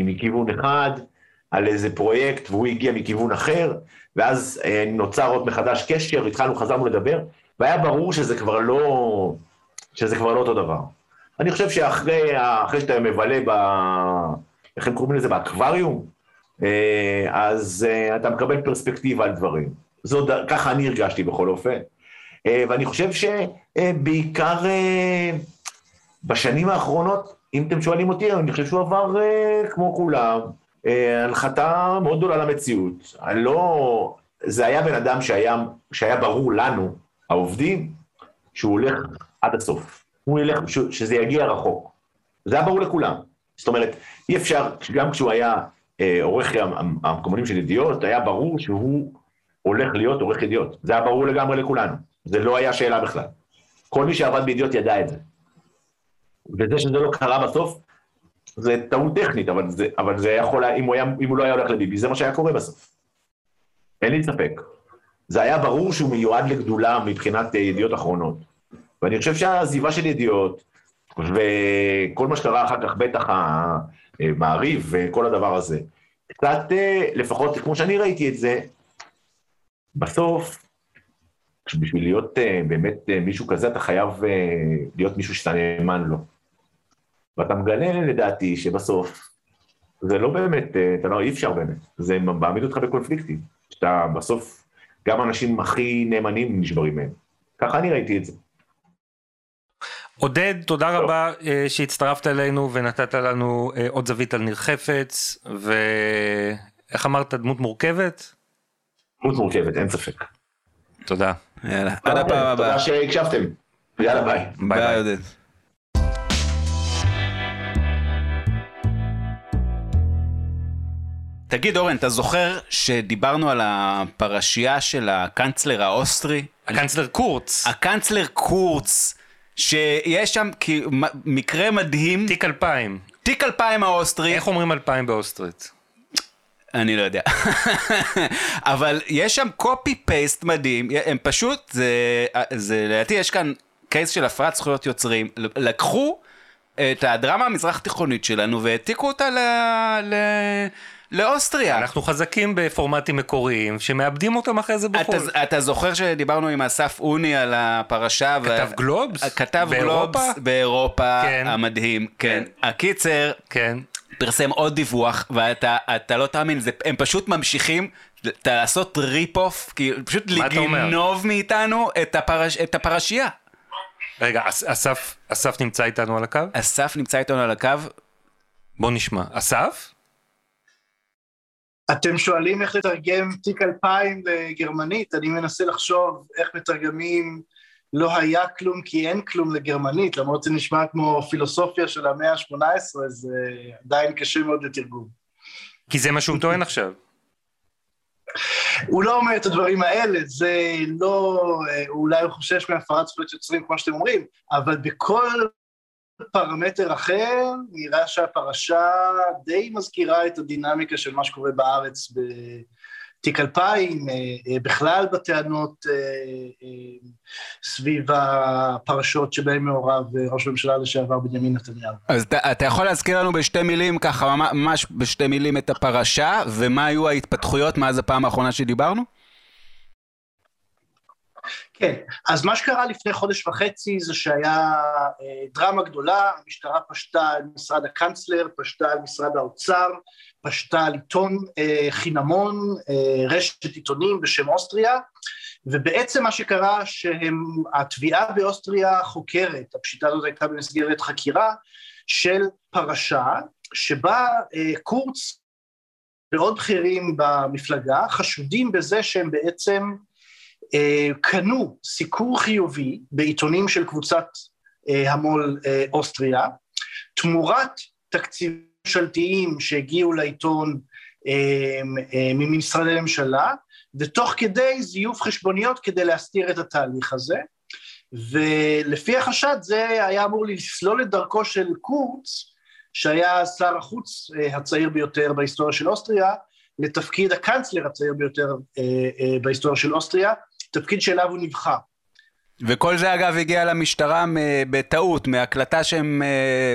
מכיוון אחד, על איזה פרויקט, והוא הגיע מכיוון אחר, ואז נוצר עוד מחדש קשר, התחלנו, חזרנו לדבר, והיה ברור שזה כבר לא, שזה כבר לא אותו דבר. אני חושב שאחרי, אחרי שאתה מבלה ב... איך הם קוראים לזה? באקווריום, אז אתה מקבל פרספקטיבה על דברים. זו, ככה אני הרגשתי בכל אופן. ואני חושב שבעיקר בשנים האחרונות, אם אתם שואלים אותי, אני חושב שהוא עבר כמו כולם, הנחתה מאוד גדולה למציאות. לא... זה היה בן אדם שהיה, שהיה ברור לנו, העובדים, שהוא הולך עד הסוף. הוא הולך, שזה יגיע רחוק. זה היה ברור לכולם. זאת אומרת, אי אפשר, גם כשהוא היה עורך המקומונים של ידיעות, היה ברור שהוא הולך להיות עורך ידיעות. זה היה ברור לגמרי לכולנו. זה לא היה שאלה בכלל. כל מי שעבד בידיעות ידע את זה. וזה שזה לא קרה בסוף, זה טעות טכנית, אבל זה, אבל זה יכול, אם הוא היה, אם הוא לא היה הולך לביבי, זה מה שהיה קורה בסוף. אין לי ספק. זה היה ברור שהוא מיועד לגדולה מבחינת ידיעות אחרונות. ואני חושב שהזיבה של ידיעות, וכל מה שקרה אחר כך בטח המעריב וכל הדבר הזה, קצת, לפחות כמו שאני ראיתי את זה, בסוף, בשביל להיות באמת מישהו כזה, אתה חייב להיות מישהו שאתה נאמן לו. ואתה מגלה לדעתי שבסוף, זה לא באמת, אתה לא, אי אפשר באמת. זה מעמיד אותך בקונפליקטים. שאתה בסוף, גם אנשים הכי נאמנים נשברים מהם. ככה אני ראיתי את זה. עודד, תודה רבה שהצטרפת אלינו ונתת לנו עוד זווית על ניר חפץ, ואיך אמרת, דמות מורכבת? דמות מורכבת, אין ספק. תודה. יאללה. עד הפעם הבאה. תודה שהקשבתם. יאללה, ביי. ביי, עודד. תגיד אורן, אתה זוכר שדיברנו על הפרשייה של הקנצלר האוסטרי? הקנצלר קורץ. הקנצלר קורץ, שיש שם מקרה מדהים. תיק אלפיים. תיק אלפיים האוסטרי. איך אומרים אלפיים באוסטרית? אני לא יודע. אבל יש שם קופי פייסט מדהים, הם פשוט, זה לדעתי, יש כאן קייס של הפרעת זכויות יוצרים, לקחו את הדרמה המזרח תיכונית שלנו והעתיקו אותה ל... ל... לאוסטריה. אנחנו חזקים בפורמטים מקוריים, שמאבדים אותם אחרי זה בחול. אתה, אתה זוכר שדיברנו עם אסף אוני על הפרשה, כתב ו... גלובס? כתב באירופה? גלובס באירופה, כן. המדהים, כן. כן. הקיצר, כן. פרסם עוד דיווח, ואתה אתה לא תאמין, זה, הם פשוט ממשיכים לעשות ריפ-אוף, פשוט לגנוב מאיתנו את, הפרש, את הפרשייה. רגע, אסף, אסף נמצא איתנו על הקו? אסף נמצא איתנו על הקו. בוא נשמע. אסף? אתם שואלים איך לתרגם תיק אלפיים לגרמנית, אני מנסה לחשוב איך מתרגמים לא היה כלום כי אין כלום לגרמנית, למרות זה נשמע כמו פילוסופיה של המאה ה-שמונה עשרה, זה עדיין קשה מאוד לתרגום. כי זה מה שהוא טוען עכשיו. הוא לא אומר את הדברים האלה, זה לא, אולי הוא חושש מהפרת זכויות יוצרים כמו שאתם אומרים, אבל בכל פרמטר אחר, נראה שהפרשה די מזכירה את הדינמיקה של מה שקורה בארץ בתיק אלפיים, בכלל בטענות סביב הפרשות שבהן מעורב ראש הממשלה לשעבר בנימין נתניהו. אז אתה יכול להזכיר לנו בשתי מילים, ככה ממש בשתי מילים את הפרשה, ומה היו ההתפתחויות מאז הפעם האחרונה שדיברנו? כן, אז מה שקרה לפני חודש וחצי זה שהיה דרמה גדולה, המשטרה פשטה על משרד הקנצלר, פשטה על משרד האוצר, פשטה על עיתון חינמון, רשת עיתונים בשם אוסטריה, ובעצם מה שקרה שהתביעה באוסטריה חוקרת, הפשיטה הזאת הייתה במסגרת חקירה של פרשה, שבה קורץ ועוד בכירים במפלגה חשודים בזה שהם בעצם קנו סיקור חיובי בעיתונים של קבוצת המול אוסטריה, תמורת תקציבים ממשלתיים שהגיעו לעיתון ממשרדי ממשלה, ותוך כדי זיוף חשבוניות כדי להסתיר את התהליך הזה, ולפי החשד זה היה אמור לסלול את דרכו של קורץ, שהיה שר החוץ הצעיר ביותר בהיסטוריה של אוסטריה, לתפקיד הקנצלר הצעיר ביותר בהיסטוריה של אוסטריה, תפקיד שאליו הוא נבחר. וכל זה אגב הגיע למשטרה בטעות, מהקלטה שהם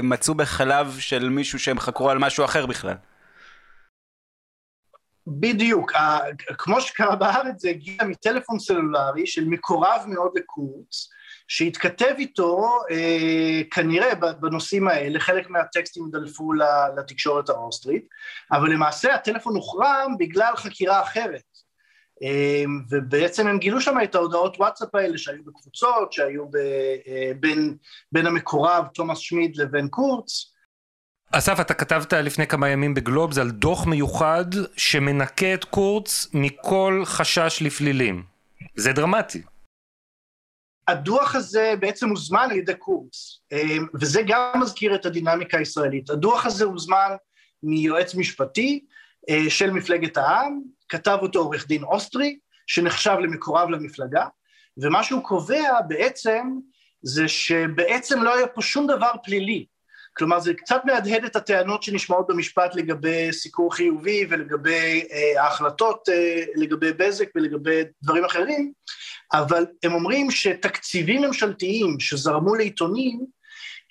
מצאו בחלב של מישהו שהם חקרו על משהו אחר בכלל. בדיוק, כמו שקרה בארץ זה הגיע מטלפון סלולרי של מקורב מאוד לקורץ, שהתכתב איתו כנראה בנושאים האלה, חלק מהטקסטים דלפו לתקשורת האוסטרית, אבל למעשה הטלפון הוחרם בגלל חקירה אחרת. ובעצם הם גילו שם את ההודעות וואטסאפ האלה שהיו בקבוצות, שהיו בין, בין המקורב תומאס שמיד לבין קורץ. אסף, אתה כתבת לפני כמה ימים בגלובס על דוח מיוחד שמנקה את קורץ מכל חשש לפלילים. זה דרמטי. הדוח הזה בעצם הוזמן על ידי קורץ, וזה גם מזכיר את הדינמיקה הישראלית. הדוח הזה הוזמן מיועץ משפטי של מפלגת העם, כתב אותו עורך דין אוסטרי, שנחשב למקורב למפלגה, ומה שהוא קובע בעצם, זה שבעצם לא היה פה שום דבר פלילי. כלומר, זה קצת מהדהד את הטענות שנשמעות במשפט לגבי סיקור חיובי ולגבי אה, ההחלטות, אה, לגבי בזק ולגבי דברים אחרים, אבל הם אומרים שתקציבים ממשלתיים שזרמו לעיתונים,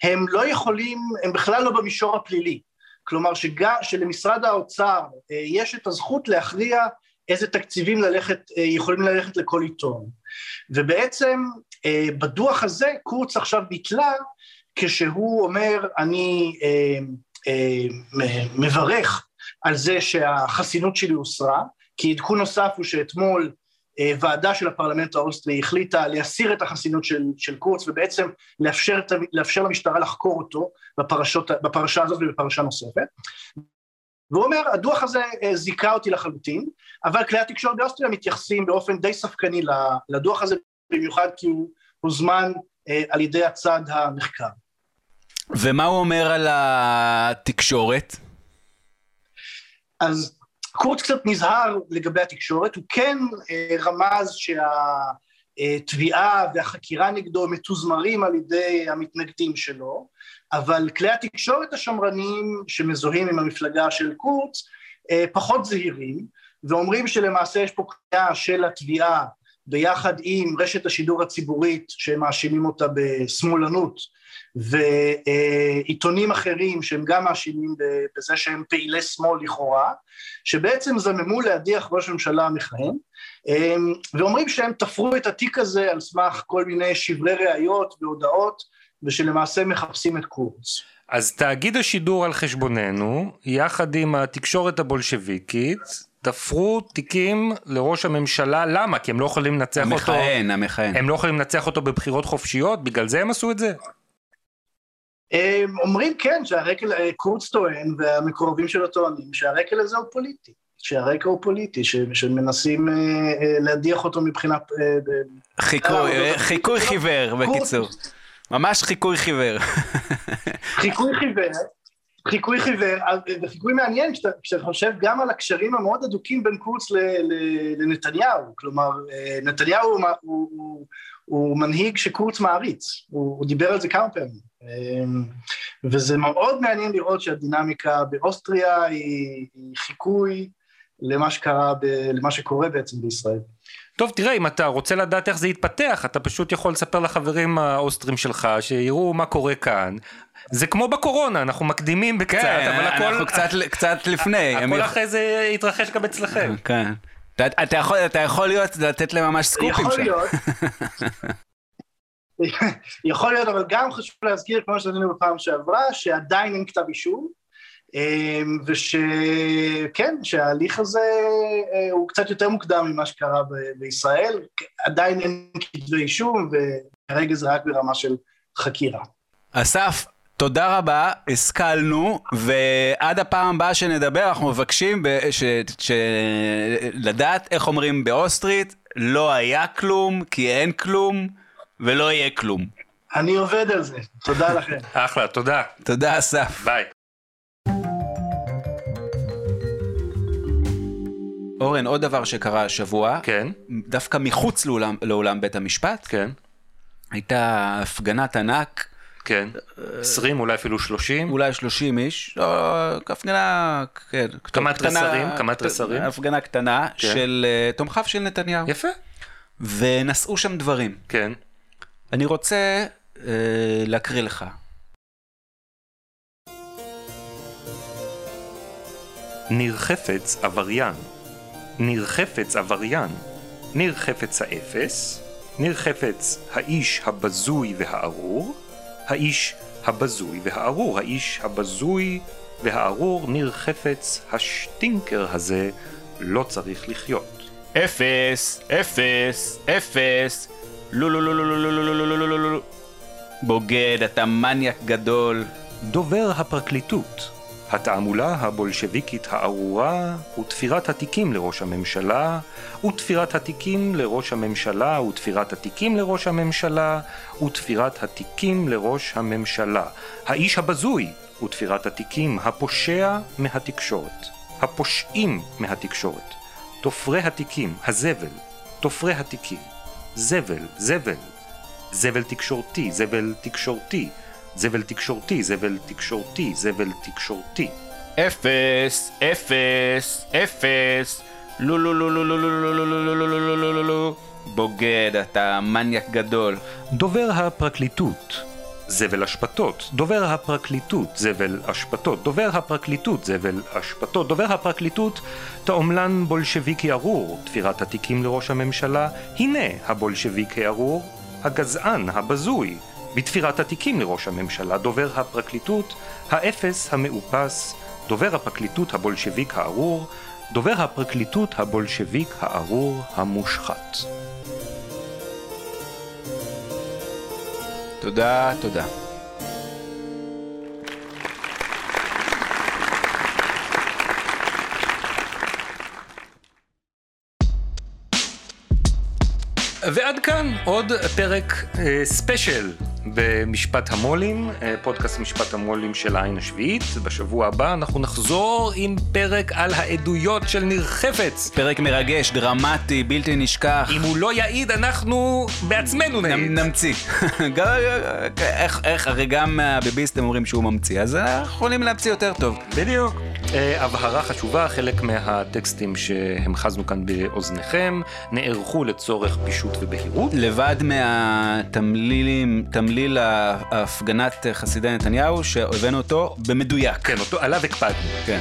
הם לא יכולים, הם בכלל לא במישור הפלילי. כלומר, שגם, שלמשרד האוצר אה, יש את הזכות להכריע איזה תקציבים ללכת, אה, יכולים ללכת לכל עיתון. ובעצם אה, בדוח הזה, קורץ עכשיו ביטלה, כשהוא אומר, אני אה, אה, מברך על זה שהחסינות שלי הוסרה, כי עדכון נוסף הוא שאתמול אה, ועדה של הפרלמנט האוסטרי החליטה להסיר את החסינות של, של קורץ, ובעצם לאפשר, לאפשר למשטרה לחקור אותו בפרשות, בפרשה הזאת ובפרשה נוספת. והוא אומר, הדוח הזה אה, זיקה אותי לחלוטין, אבל כלי התקשורת באוסטריה מתייחסים באופן די ספקני לדוח הזה, במיוחד כי הוא הוזמן אה, על ידי הצד המחקר. ומה הוא אומר על התקשורת? אז קורץ קצת נזהר לגבי התקשורת, הוא כן רמז שהתביעה והחקירה נגדו מתוזמרים על ידי המתנגדים שלו, אבל כלי התקשורת השמרנים שמזוהים עם המפלגה של קורץ פחות זהירים, ואומרים שלמעשה יש פה קריאה של התביעה ביחד עם רשת השידור הציבורית שמאשימים אותה בשמאלנות, ועיתונים אחרים שהם גם מאשימים בזה שהם פעילי שמאל לכאורה, שבעצם זממו להדיח ראש הממשלה המכהן, ואומרים שהם תפרו את התיק הזה על סמך כל מיני שברי ראיות והודעות, ושלמעשה מחפשים את קורץ. אז תאגיד השידור על חשבוננו, יחד עם התקשורת הבולשביקית, תפרו תיקים לראש הממשלה, למה? כי הם לא יכולים לנצח אותו, המכהן, המכהן. הם לא יכולים לנצח אותו בבחירות חופשיות, בגלל זה הם עשו את זה? אומרים כן, שהרקל, קורץ טוען והמקורבים שלו טוענים, שהרקל הזה הוא פוליטי, שהרקע הוא פוליטי, שמנסים להדיח אותו מבחינה... חיקוי חיוור בקיצור, ממש חיקוי חיוור. חיקוי חיוור, חיקוי חיוור, וחיקוי מעניין, כשאתה חושב גם על הקשרים המאוד אדוקים בין קורץ לנתניהו, כלומר, נתניהו הוא מנהיג שקורץ מעריץ, הוא דיבר על זה כמה פעמים. וזה מאוד מעניין לראות שהדינמיקה באוסטריה היא חיקוי למה שקרה, למה שקורה בעצם בישראל. טוב, תראה, אם אתה רוצה לדעת איך זה יתפתח, אתה פשוט יכול לספר לחברים האוסטרים שלך, שיראו מה קורה כאן. זה כמו בקורונה, אנחנו מקדימים בקצת, אבל הכל... אנחנו קצת לפני. הכל אחרי זה יתרחש גם אצלכם. כן. אתה יכול להיות, לתת להם ממש סקופים שם. יכול להיות. יכול להיות, אבל גם חשוב להזכיר, כמו שעשינו בפעם שעברה, שעדיין אין כתב אישום, ושכן, שההליך הזה הוא קצת יותר מוקדם ממה שקרה בישראל, עדיין אין כתבי אישום, וכרגע זה רק ברמה של חקירה. אסף, תודה רבה, השכלנו, ועד הפעם הבאה שנדבר, אנחנו מבקשים לדעת איך אומרים באוסטרית, לא היה כלום, כי אין כלום, ולא יהיה כלום. אני עובד על זה. תודה לכם. אחלה, תודה. תודה, אסף. ביי. אורן, עוד דבר שקרה השבוע, כן. דווקא מחוץ לעולם, לעולם בית המשפט, כן. הייתה הפגנת ענק, כן. עשרים, אולי אפילו שלושים. אולי שלושים איש. או, הפגנה, כן. כמה תרסרים, כמה תרסרים. הפגנה קטנה, כן. של תומכיו של נתניהו. יפה. ונשאו שם דברים. כן. אני רוצה אה, להקריא לך. ניר חפץ עבריין. ניר חפץ עבריין. ניר חפץ האפס. ניר חפץ האיש הבזוי והארור. האיש הבזוי והארור. האיש הבזוי והארור. ניר חפץ השטינקר הזה לא צריך לחיות. אפס, אפס, אפס, לא, לא, לא, לא, לא, לא, לא, לא, לא, לא, בוגד, אתה מניאק גדול. דובר הפרקליטות, התעמולה הבולשביקית הארורה ותפירת התיקים לראש הממשלה, ותפירת התיקים לראש הממשלה, ותפירת התיקים לראש הממשלה, ותפירת התיקים לראש הממשלה. האיש הבזוי, ותפירת התיקים, הפושע מהתקשורת, הפושעים מהתקשורת. תופרי התיקים, הזבל, תופרי התיקים, זבל, זבל, זבל תקשורתי, זבל תקשורתי, זבל תקשורתי, זבל תקשורתי, זבל תקשורתי. אפס, אפס, אפס. לא לא לא לא לא לא לא לא לא לא. בוגד, אתה מניאק גדול. דובר הפרקליטות, זבל השפטות. דובר הפרקליטות, זבל השפטות. דובר הפרקליטות, זבל השפטות. דובר הפרקליטות, תעמלן בולשביקי ארור. תפירת התיקים לראש הממשלה. הנה הבולשביקי ארור, הגזען, הבזוי. בתפירת התיקים לראש הממשלה, דובר הפרקליטות, האפס המאופס. דובר הפרקליטות, הבולשביק הארור. דובר הפרקליטות, הבולשביק הארור המושחת. תודה, תודה. ועד כאן עוד פרק אה, ספיישל במשפט המולים, אה, פודקאסט משפט המולים של העין השביעית. בשבוע הבא אנחנו נחזור עם פרק על העדויות של ניר חפץ. פרק מרגש, דרמטי, בלתי נשכח. אם הוא לא יעיד, אנחנו בעצמנו נעיד. נמציא. איך, איך, הרי גם הביביסט הם אומרים שהוא ממציא, אז אנחנו יכולים להמציא יותר טוב. בדיוק. הבהרה חשובה, חלק מהטקסטים שהמחזנו כאן באוזניכם נערכו לצורך פישוט ובהירות. לבד מהתמלילים, תמליל ההפגנת חסידי נתניהו שהבאנו אותו במדויק. כן, אותו, עליו הקפדנו. כן.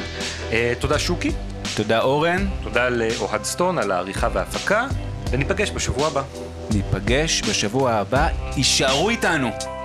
תודה שוקי. תודה אורן. תודה לאוהד סטון על העריכה וההפקה, וניפגש בשבוע הבא. ניפגש בשבוע הבא, יישארו איתנו.